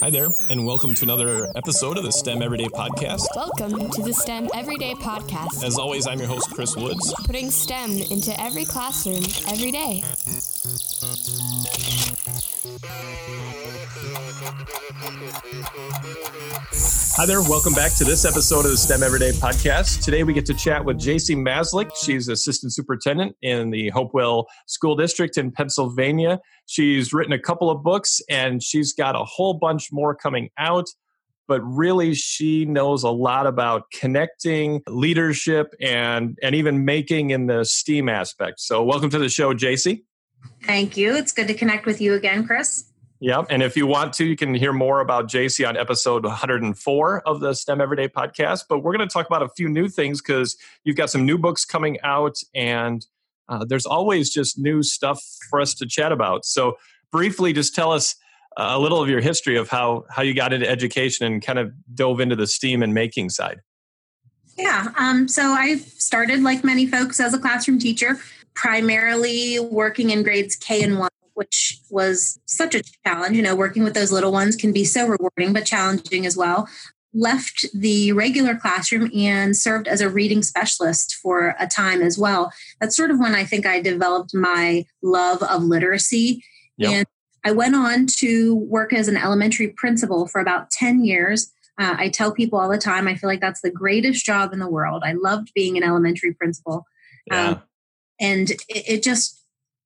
Hi there, and welcome to another episode of the STEM Everyday Podcast. Welcome to the STEM Everyday Podcast. As always, I'm your host, Chris Woods. Putting STEM into every classroom, every day. Hi there, welcome back to this episode of the STEM Everyday Podcast. Today we get to chat with Jacie Maslyk. She's Assistant Superintendent in the Hopewell School District in Pennsylvania. She's written a couple of books and she's got a whole bunch more coming out. But really, she knows a lot about connecting, leadership, and even making in the STEAM aspect. So welcome to the show, Jacie. Thank you. It's good to connect with you again, Chris. Yep. And if you want to, you can hear more about Jacie on episode 104 of the STEM Everyday Podcast. But we're going to talk about a few new things because you've got some new books coming out and there's always just new stuff for us to chat about. So briefly, just tell us a little of your history of how you got into education and kind of dove into the STEAM and making side. Yeah. So I started, like many folks, as a classroom teacher, primarily working in grades K and 1. Which was such a challenge. You know, working with those little ones can be so rewarding, but challenging as well. Left the regular classroom and served as a reading specialist for a time as well. That's sort of when I think I developed my love of literacy. Yep. And I went on to work as an elementary principal for about 10 years. I tell people all the time, I feel like that's the greatest job in the world. I loved being an elementary principal. Yeah. And it just...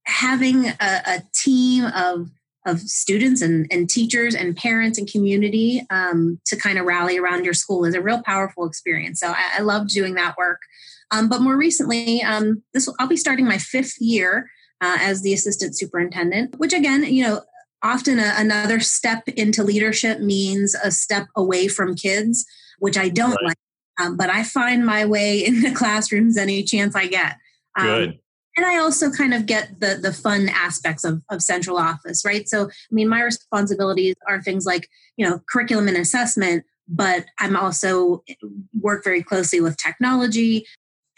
having a team of students and teachers and parents and community to kind of rally around your school is a real powerful experience. So I loved doing that work. But more recently, I'll be starting my fifth year as the assistant superintendent, which again, you know, often another step into leadership means a step away from kids, which I don't like, but I find my way into classrooms any chance I get. Good. And I also kind of get the fun aspects of central office, right? So, I mean, my responsibilities are things like, you know, curriculum and assessment, but I'm also work very closely with technology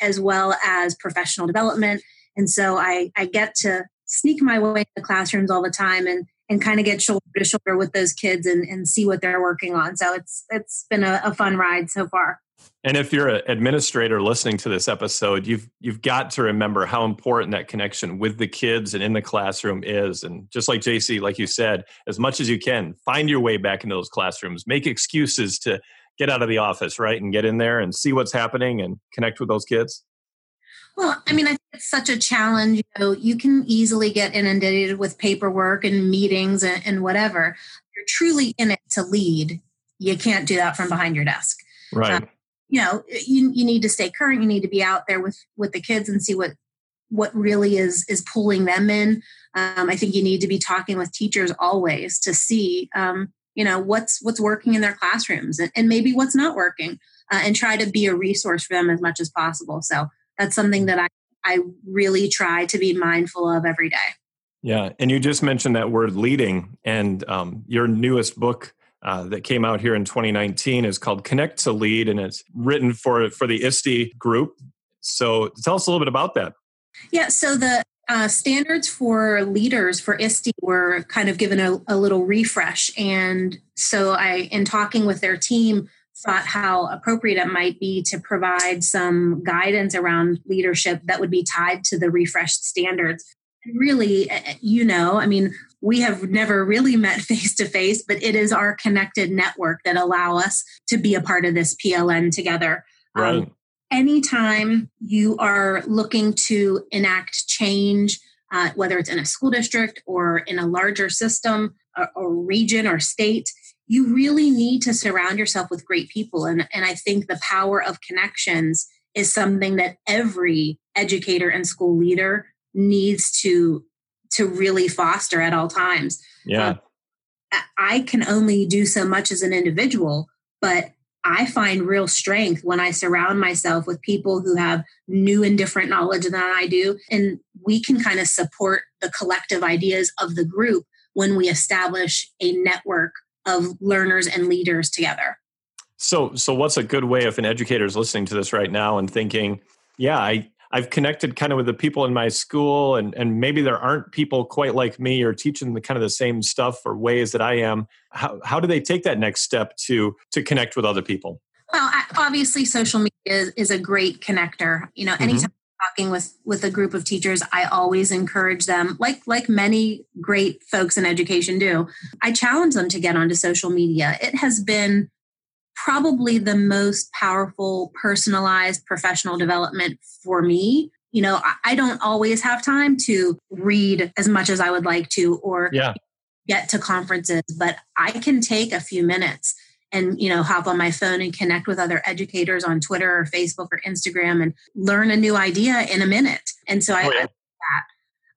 as well as professional development. And so I get to sneak my way into classrooms all the time and kind of get shoulder to shoulder with those kids and see what they're working on. So it's been a fun ride so far. And if you're an administrator listening to this episode, you've got to remember how important that connection with the kids and in the classroom is. And just like Jacie, like you said, as much as you can, find your way back into those classrooms. Make excuses to get out of the office, right? And get in there and see what's happening and connect with those kids. Well, I mean, I think it's such a challenge. You know, you can easily get inundated with paperwork and meetings and whatever. You're truly in it to lead. You can't do that from behind your desk. Right. You know, you need to stay current. You need to be out there with the kids and see what really is pulling them in. I think you need to be talking with teachers always to see, you know, what's working in their classrooms and maybe what's not working and try to be a resource for them as much as possible. So that's something that I really try to be mindful of every day. Yeah. And you just mentioned that word leading and your newest book, that came out here in 2019 is called Connect to Lead, and it's written for the ISTE group. So tell us a little bit about that. Yeah, so the standards for leaders for ISTE were kind of given a little refresh. And so I, in talking with their team, thought how appropriate it might be to provide some guidance around leadership that would be tied to the refreshed standards. And really, you know, I mean, we have never really met face-to-face, but it is our connected network that allow us to be a part of this PLN together. Right. Anytime you are looking to enact change, whether it's in a school district or in a larger system or region or state, you really need to surround yourself with great people. And I think the power of connections is something that every educator and school leader needs to really foster at all times. Yeah. I can only do so much as an individual, but I find real strength when I surround myself with people who have new and different knowledge than I do. And we can kind of support the collective ideas of the group when we establish a network of learners and leaders together. So what's a good way if an educator is listening to this right now and thinking, yeah, I I've connected kind of with the people in my school, and maybe there aren't people quite like me or teaching the kind of the same stuff or ways that I am. How do they take that next step to connect with other people? Well, obviously social media is a great connector. You know, anytime I'm talking with a group of teachers, I always encourage them, like many great folks in education do, I challenge them to get onto social media. It has been probably the most powerful personalized professional development for me. You know, I don't always have time to read as much as I would like to or get to conferences, but I can take a few minutes and, you know, hop on my phone and connect with other educators on Twitter or Facebook or Instagram and learn a new idea in a minute. And so I like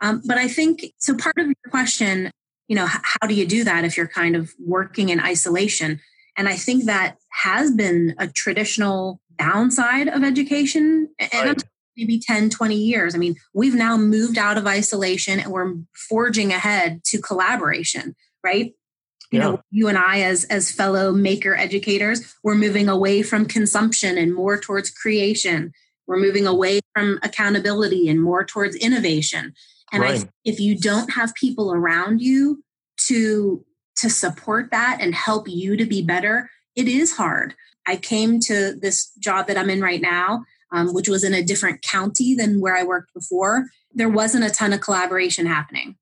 that. But I think, so part of your question, you know, how do you do that if you're kind of working in isolation? And I think that has been a traditional downside of education, and maybe 10, 20 years. I mean, we've now moved out of isolation and we're forging ahead to collaboration, right? You know, you and I as fellow maker educators, we're moving away from consumption and more towards creation. We're moving away from accountability and more towards innovation. And if you don't have people around you to support that and help you to be better, it is hard. I came to this job that I'm in right now, which was in a different county than where I worked before. There wasn't a ton of collaboration happening.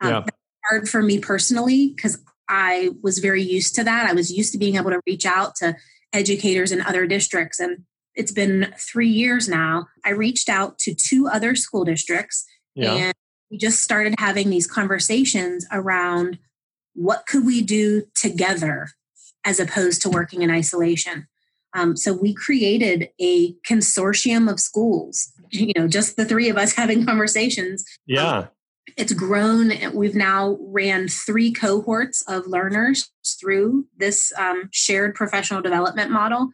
That's hard for me personally because I was very used to that. I was used to being able to reach out to educators in other districts. And it's been 3 years now. I reached out to 2 other school districts and we just started having these conversations around what could we do together as opposed to working in isolation? So we created a consortium of schools, you know, just the 3 of us having conversations. Yeah. It's grown. We've now ran 3 cohorts of learners through this shared professional development model.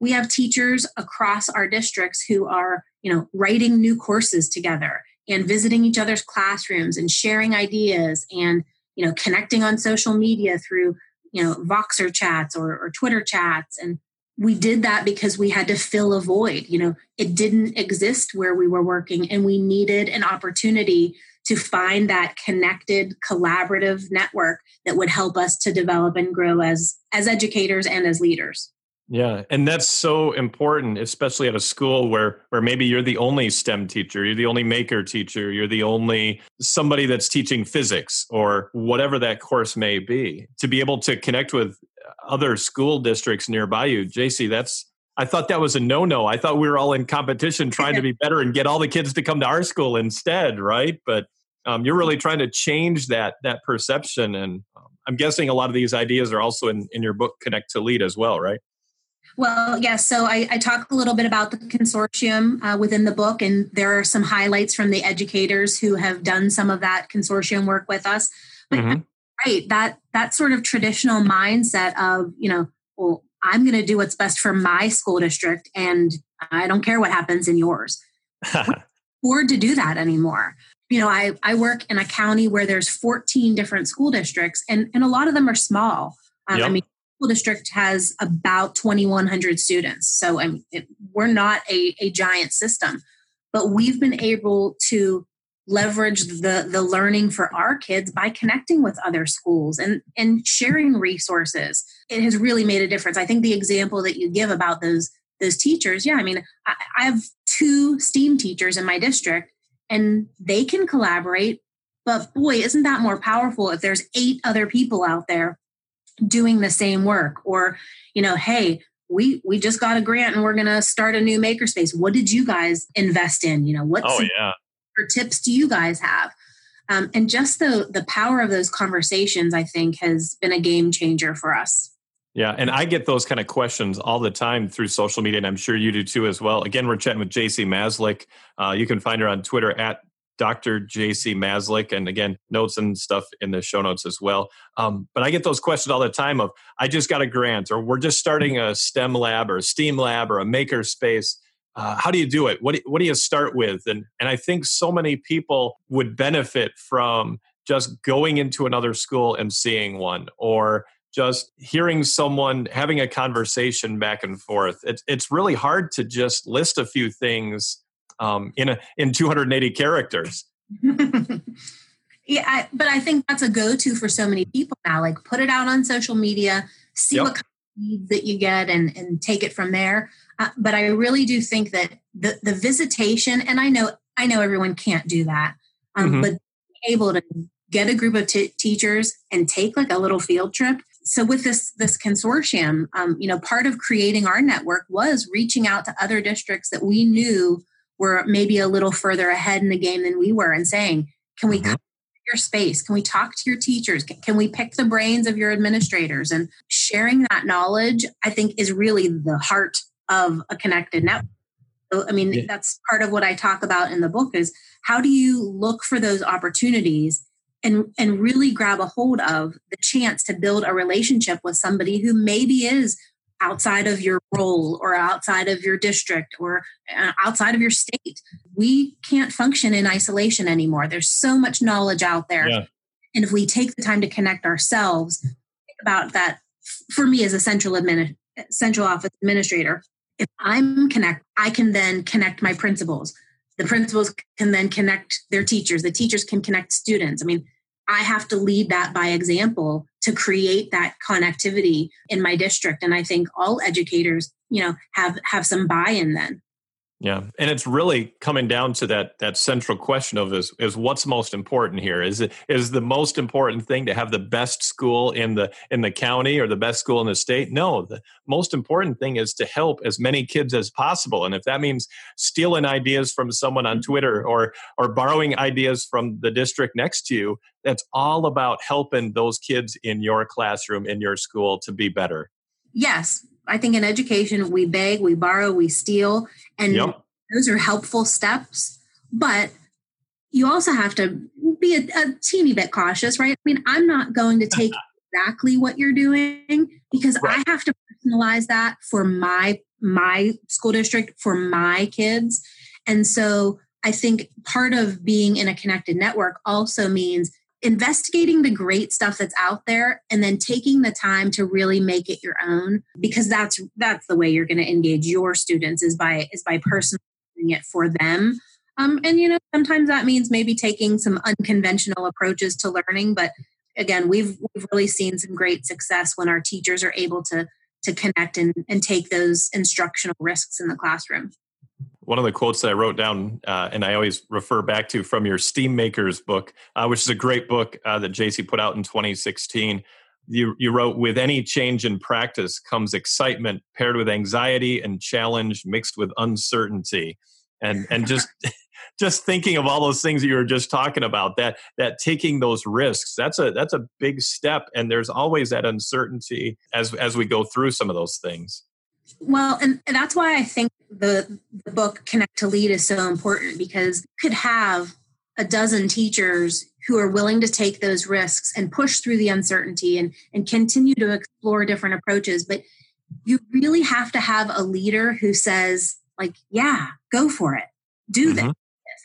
We have teachers across our districts who are, you know, writing new courses together and visiting each other's classrooms and sharing ideas and, you know, connecting on social media through, you know, Voxer chats or Twitter chats. And we did that because we had to fill a void. You know, it didn't exist where we were working and we needed an opportunity to find that connected, collaborative network that would help us to develop and grow as educators and as leaders. Yeah. And that's so important, especially at a school where maybe you're the only STEM teacher, you're the only maker teacher, you're the only somebody that's teaching physics or whatever that course may be. To be able to connect with other school districts nearby you, JC, I thought that was a no-no. I thought we were all in competition trying to be better and get all the kids to come to our school instead, right? But you're really trying to change that perception. And I'm guessing a lot of these ideas are also in your book, Connect to Lead, as well, right? Well, yes. Yeah, so I talk a little bit about the consortium within the book, and there are some highlights from the educators who have done some of that consortium work with us. But that sort of traditional mindset of, you know, well, I'm going to do what's best for my school district, and I don't care what happens in yours. We can't afford to do that anymore. You know, I work in a county where there's 14 different school districts, and a lot of them are small. I mean, district has about 2,100 students. So we're not a giant system, but we've been able to leverage the learning for our kids by connecting with other schools and sharing resources. It has really made a difference. I think the example that you give about those teachers, I mean, I have 2 STEAM teachers in my district and they can collaborate, but boy, isn't that more powerful if there's 8 other people out there doing the same work? Or, you know, hey, we just got a grant and we're going to start a new makerspace. What did you guys invest in? You know, what tips do you guys have? And just the power of those conversations, I think, has been a game changer for us. Yeah. And I get those kind of questions all the time through social media. And I'm sure you do too as well. Again, we're chatting with Jacie Maslyk. You can find her on Twitter at Dr. Jacie Maslyk, and again, notes and stuff in the show notes as well. But I get those questions all the time of, I just got a grant, or we're just starting a STEM lab or a STEAM lab or a maker space. How do you do it? What do you start with? And I think so many people would benefit from just going into another school and seeing one, or just hearing someone having a conversation back and forth. It's really hard to just list a few things in 280 characters. Yeah, but I think that's a go-to for so many people now. Like, put it out on social media, see what kind of leads that you get, and take it from there. But I really do think that the visitation, and I know everyone can't do that, but being able to get a group of teachers and take like a little field trip. So with this consortium, part of creating our network was reaching out to other districts that we knew were maybe a little further ahead in the game than we were, and saying, can we come to your space? Can we talk to your teachers? Can we pick the brains of your administrators? And sharing that knowledge, I think, is really the heart of a connected network. So, I mean, that's part of what I talk about in the book is how do you look for those opportunities and really grab a hold of the chance to build a relationship with somebody who maybe is outside of your role or outside of your district or outside of your state. We can't function in isolation anymore. There's so much knowledge out there. Yeah. And if we take the time to connect ourselves, think about that. For me as a central office administrator, if I'm connected, I can then connect my principals. The principals can then connect their teachers. The teachers can connect students. I mean, I have to lead that by example to create that connectivity in my district. And I think all educators, have some buy-in then. Yeah. And it's really coming down to that central question of is what's most important here? Is the most important thing to have the best school in the county or the best school in the state? No, the most important thing is to help as many kids as possible. And if that means stealing ideas from someone on Twitter or borrowing ideas from the district next to you, that's all about helping those kids in your classroom, in your school to be better. Yes. I think in education, we beg, we borrow, we steal, and those are helpful steps. But you also have to be a teeny bit cautious, right? I mean, I'm not going to take exactly what you're doing because I have to personalize that for my school district, for my kids. And so I think part of being in a connected network also means investigating the great stuff that's out there and then taking the time to really make it your own, because that's the way you're going to engage your students is by personalizing it for them. Sometimes that means maybe taking some unconventional approaches to learning. But again, we've really seen some great success when our teachers are able to connect and take those instructional risks in the classroom. One of the quotes that I wrote down, and I always refer back to from your Steam Makers book, which is a great book that Jacie put out in 2016. You wrote, "With any change in practice comes excitement paired with anxiety and challenge mixed with uncertainty." And just thinking of all those things that you were just talking about, that taking those risks, that's a big step. And there's always that uncertainty as we go through some of those things. Well, and that's why I think the book Connect to Lead is so important, because you could have a dozen teachers who are willing to take those risks and push through the uncertainty and continue to explore different approaches. But you really have to have a leader who says, like, yeah, go for it. Do this.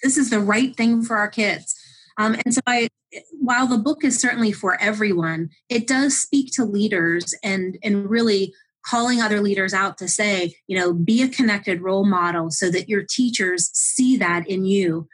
This is the right thing for our kids. While the book is certainly for everyone, it does speak to leaders and really calling other leaders out to say, be a connected role model so that your teachers see that in you.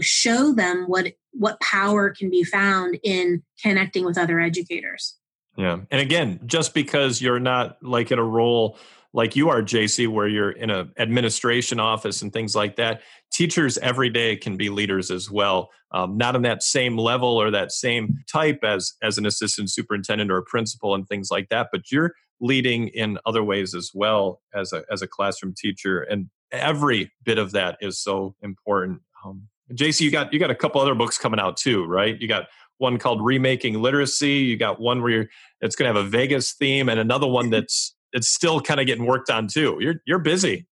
Show them what power can be found in connecting with other educators. Yeah. And again, just because you're not like in a role like you are, Jacie, where you're in an administration office and things like that, teachers every day can be leaders as well. Not on that same level or that same type as an assistant superintendent or a principal and things like that, but you're leading in other ways as well as a classroom teacher. And every bit of that is so important. Jacie, you got a couple other books coming out too, right? You got one called Remaking Literacy. You got one where it's going to have a Vegas theme, and another one that's still kind of getting worked on too. You're busy.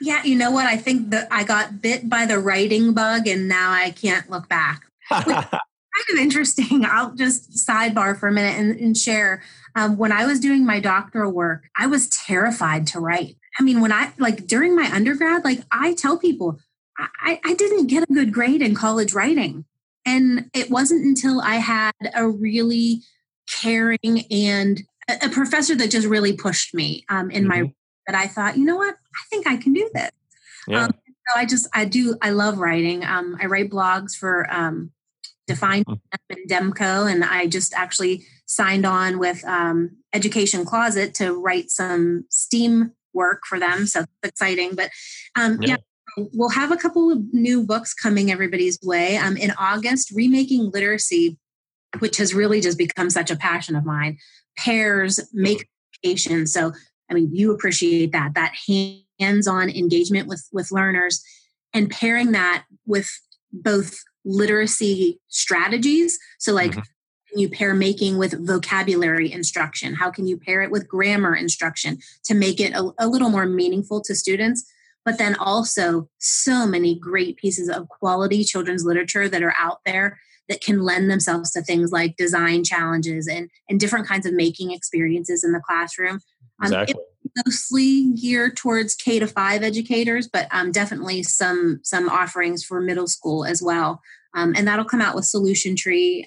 Yeah. You know what? I think that I got bit by the writing bug and now I can't look back. Kind of interesting. I'll just sidebar for a minute and share. When I was doing my doctoral work, I was terrified to write. I mean, during my undergrad, I tell people, I didn't get a good grade in college writing. And it wasn't until I had a really caring and a professor that just really pushed me in my, that I thought, I think I can do this. Yeah. I love writing. I write blogs for Define and Demco, and I just actually signed on with Education Closet to write some STEAM work for them. So it's exciting. But yeah, we'll have a couple of new books coming everybody's way. In August, Remaking Literacy, which has really just become such a passion of mine, pairs make education. So, I mean, you appreciate that hands-on engagement with learners, and pairing that with both literacy strategies. So like, can you pair making with vocabulary instruction? How can you pair it with grammar instruction to make it a little more meaningful to students? But then also so many great pieces of quality children's literature that are out there that can lend themselves to things like design challenges and different kinds of making experiences in the classroom. Exactly. Mostly geared towards K-5 educators, but definitely some offerings for middle school as well. And that'll come out with Solution Tree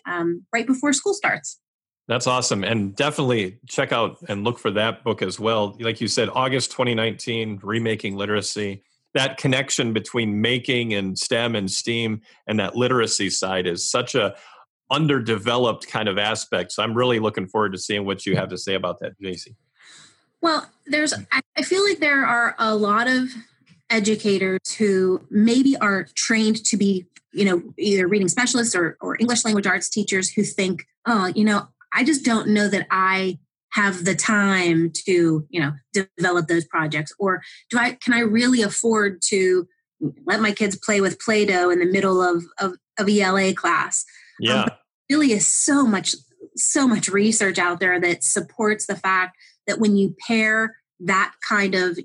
right before school starts. That's awesome. And definitely check out and look for that book as well. Like you said, August 2019, Remaking Literacy. That connection between making and STEM and STEAM and that literacy side is such a underdeveloped kind of aspect. So I'm really looking forward to seeing what you have to say about that, Jacie. Well, I feel like there are a lot of educators who maybe are trained to be, either reading specialists or English language arts teachers who think, I just don't know that I have the time to, develop those projects. Or can I really afford to let my kids play with Play-Doh in the middle of ELA class? Yeah. But really is so much research out there that supports the fact that when you pair that kind of,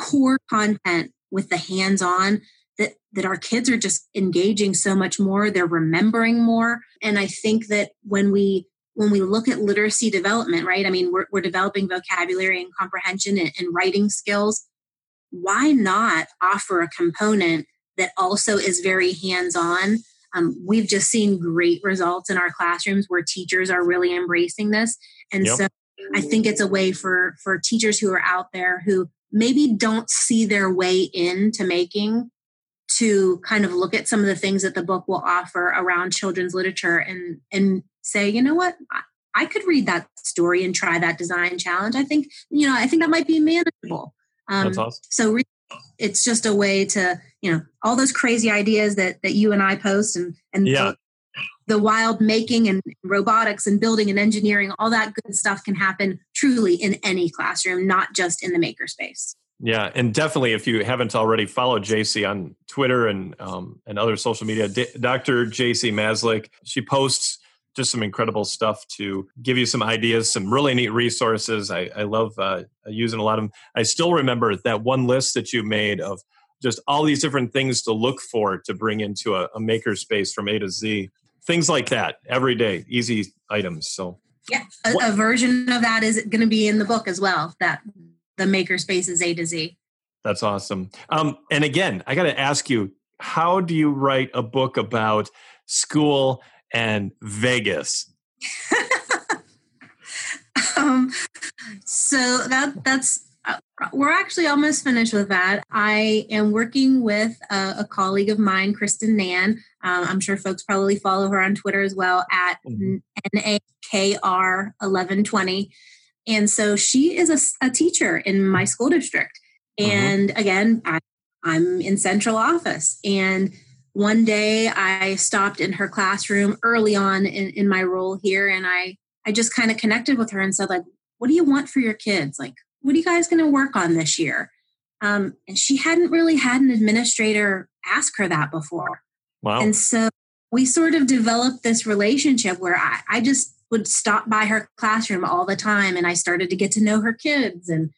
core content with the hands-on, that our kids are just engaging so much more, they're remembering more. And I think that when we look at literacy development, right? I mean, we're developing vocabulary and comprehension and writing skills. Why not offer a component that also is very hands-on? We've just seen great results in our classrooms where teachers are really embracing this. And so I think it's a way for teachers who are out there who maybe don't see their way into making to kind of look at some of the things that the book will offer around children's literature and say, you know what, I could read that story and try that design challenge. I think that might be manageable. That's awesome. So it's just a way to, all those crazy ideas that you and I post and the wild making and robotics and building and engineering, all that good stuff can happen truly in any classroom, not just in the makerspace. Yeah. And definitely, if you haven't already followed Jacie on Twitter and other social media, Dr. Jacie Maslyk, she posts just some incredible stuff to give you some ideas, some really neat resources. I love using a lot of them. I still remember that one list that you made of just all these different things to look for to bring into a makerspace from A to Z. Things like that every day, easy items. So yeah, a version of that is going to be in the book as well, that the makerspace is A to Z. That's awesome. And again, I got to ask you, how do you write a book about school and Vegas? So that's we're actually almost finished with that. I am working with a colleague of mine, Kristen Nan. I'm sure folks probably follow her on Twitter as well at NAKR1120. And so she is a teacher in my school district. And again, I'm in central office. And one day I stopped in her classroom early on in my role here. And I just kind of connected with her and said, like, what do you want for your kids? Like, what are you guys going to work on this year? And she hadn't really had an administrator ask her that before. Wow. And so we sort of developed this relationship where I just would stop by her classroom all the time. And I started to get to know her kids. And,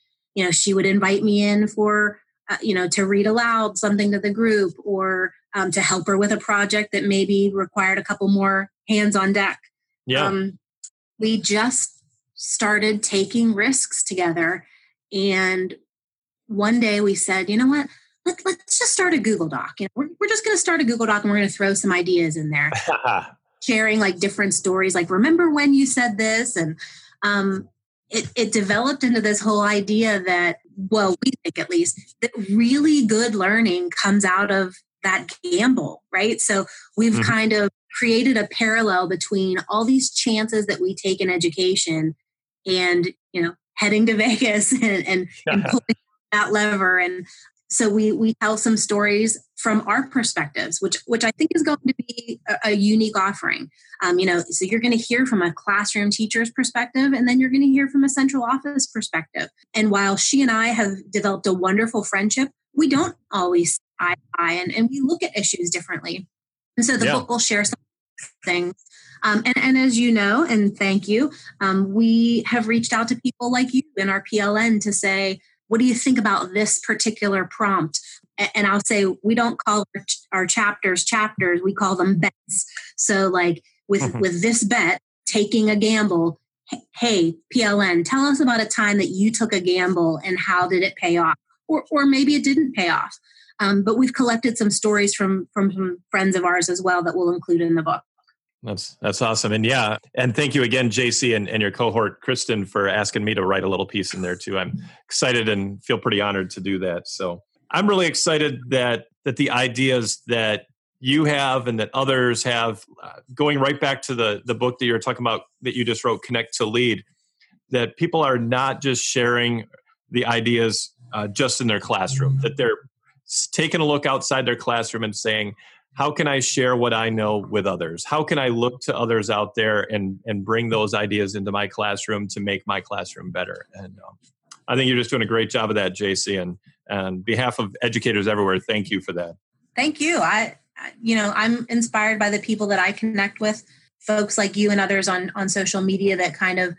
she would invite me in for, to read aloud something to the group or to help her with a project that maybe required a couple more hands on deck. Yeah. We just started taking risks together. And one day we said, you know what, let's just start a Google Doc. We're just going to start a Google Doc and we're going to throw some ideas in there. Sharing like different stories, like remember when you said this. And it developed into this whole idea that, well, we think at least, that really good learning comes out of that gamble, right? So we've kind of created a parallel between all these chances that we take in education and, you know, heading to Vegas and pulling that lever. And so we tell some stories from our perspectives, which I think is going to be a unique offering. So you're going to hear from a classroom teacher's perspective, and then you're going to hear from a central office perspective. And while she and I have developed a wonderful friendship, we don't always see eye to eye, and we look at issues differently. And so the book will share some things. And as you know, and thank you, we have reached out to people like you in our PLN to say, what do you think about this particular prompt? And I'll say, we don't call our chapters. We call them bets. So like with this bet, taking a gamble, hey, PLN, tell us about a time that you took a gamble and how did it pay off? Or maybe it didn't pay off. But we've collected some stories from some friends of ours as well that we'll include in the book. That's awesome. And and thank you again, JC, and your cohort, Kristen, for asking me to write a little piece in there too. I'm excited and feel pretty honored to do that. So I'm really excited that the ideas that you have and that others have, going right back to the book that you were talking about that you just wrote, Connect to Lead, that people are not just sharing the ideas just in their classroom, that they're taking a look outside their classroom and saying, how can I share what I know with others? How can I look to others out there and bring those ideas into my classroom to make my classroom better? And I think you're just doing a great job of that, JC. And on behalf of educators everywhere, thank you for that. Thank you. I'm inspired by the people that I connect with, folks like you and others on social media that kind of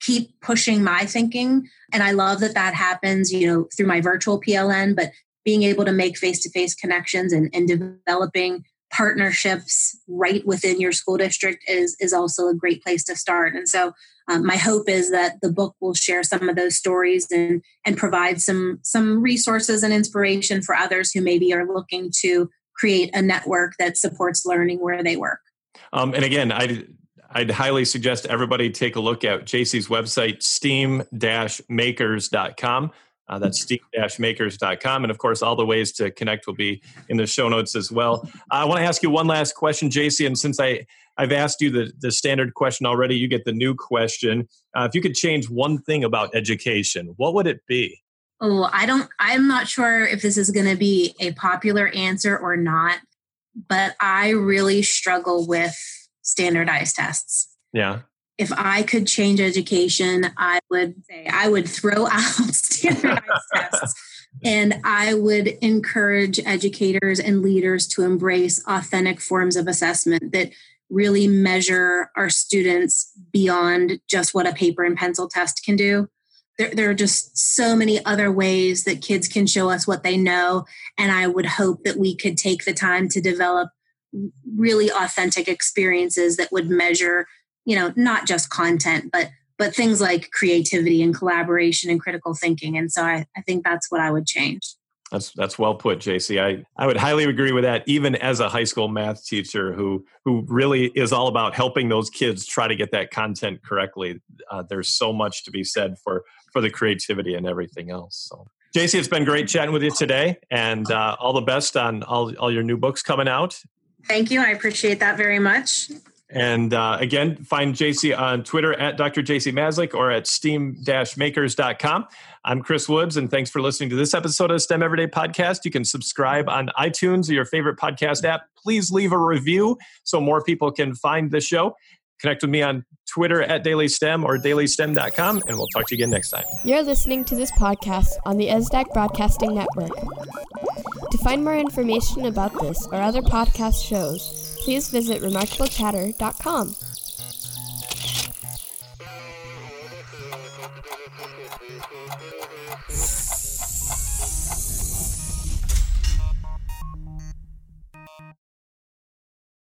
keep pushing my thinking. And I love that happens, through my virtual PLN, but being able to make face-to-face connections and developing partnerships right within your school district is also a great place to start. And so my hope is that the book will share some of those stories and provide some resources and inspiration for others who maybe are looking to create a network that supports learning where they work. And again, I'd highly suggest everybody take a look at JC's website, steam-makers.com. That's steam-makers.com. And of course, all the ways to connect will be in the show notes as well. I want to ask you one last question, JC. And since I've asked you the standard question already, you get the new question. If you could change one thing about education, what would it be? Oh, I'm not sure if this is going to be a popular answer or not, but I really struggle with standardized tests. Yeah. If I could change education, I would say I would throw out standardized tests, and I would encourage educators and leaders to embrace authentic forms of assessment that really measure our students beyond just what a paper and pencil test can do. There are just so many other ways that kids can show us what they know, and I would hope that we could take the time to develop really authentic experiences that would measure not just content, but things like creativity and collaboration and critical thinking. And so I think that's what I would change. That's well put, JC. I would highly agree with that, even as a high school math teacher who really is all about helping those kids try to get that content correctly. There's so much to be said for the creativity and everything else. So, JC, it's been great chatting with you today, and all the best on all your new books coming out. Thank you. I appreciate that very much. And again, find JC on Twitter at Dr. JC Maslyk or at steam-makers.com. I'm Chris Woods, and thanks for listening to this episode of STEM Everyday Podcast. You can subscribe on iTunes or your favorite podcast app. Please leave a review so more people can find the show. Connect with me on Twitter at DailySTEM or dailystem.com, and we'll talk to you again next time. You're listening to this podcast on the ESDAC Broadcasting Network. To find more information about this or other podcast shows, please visit remarkablechatter.com.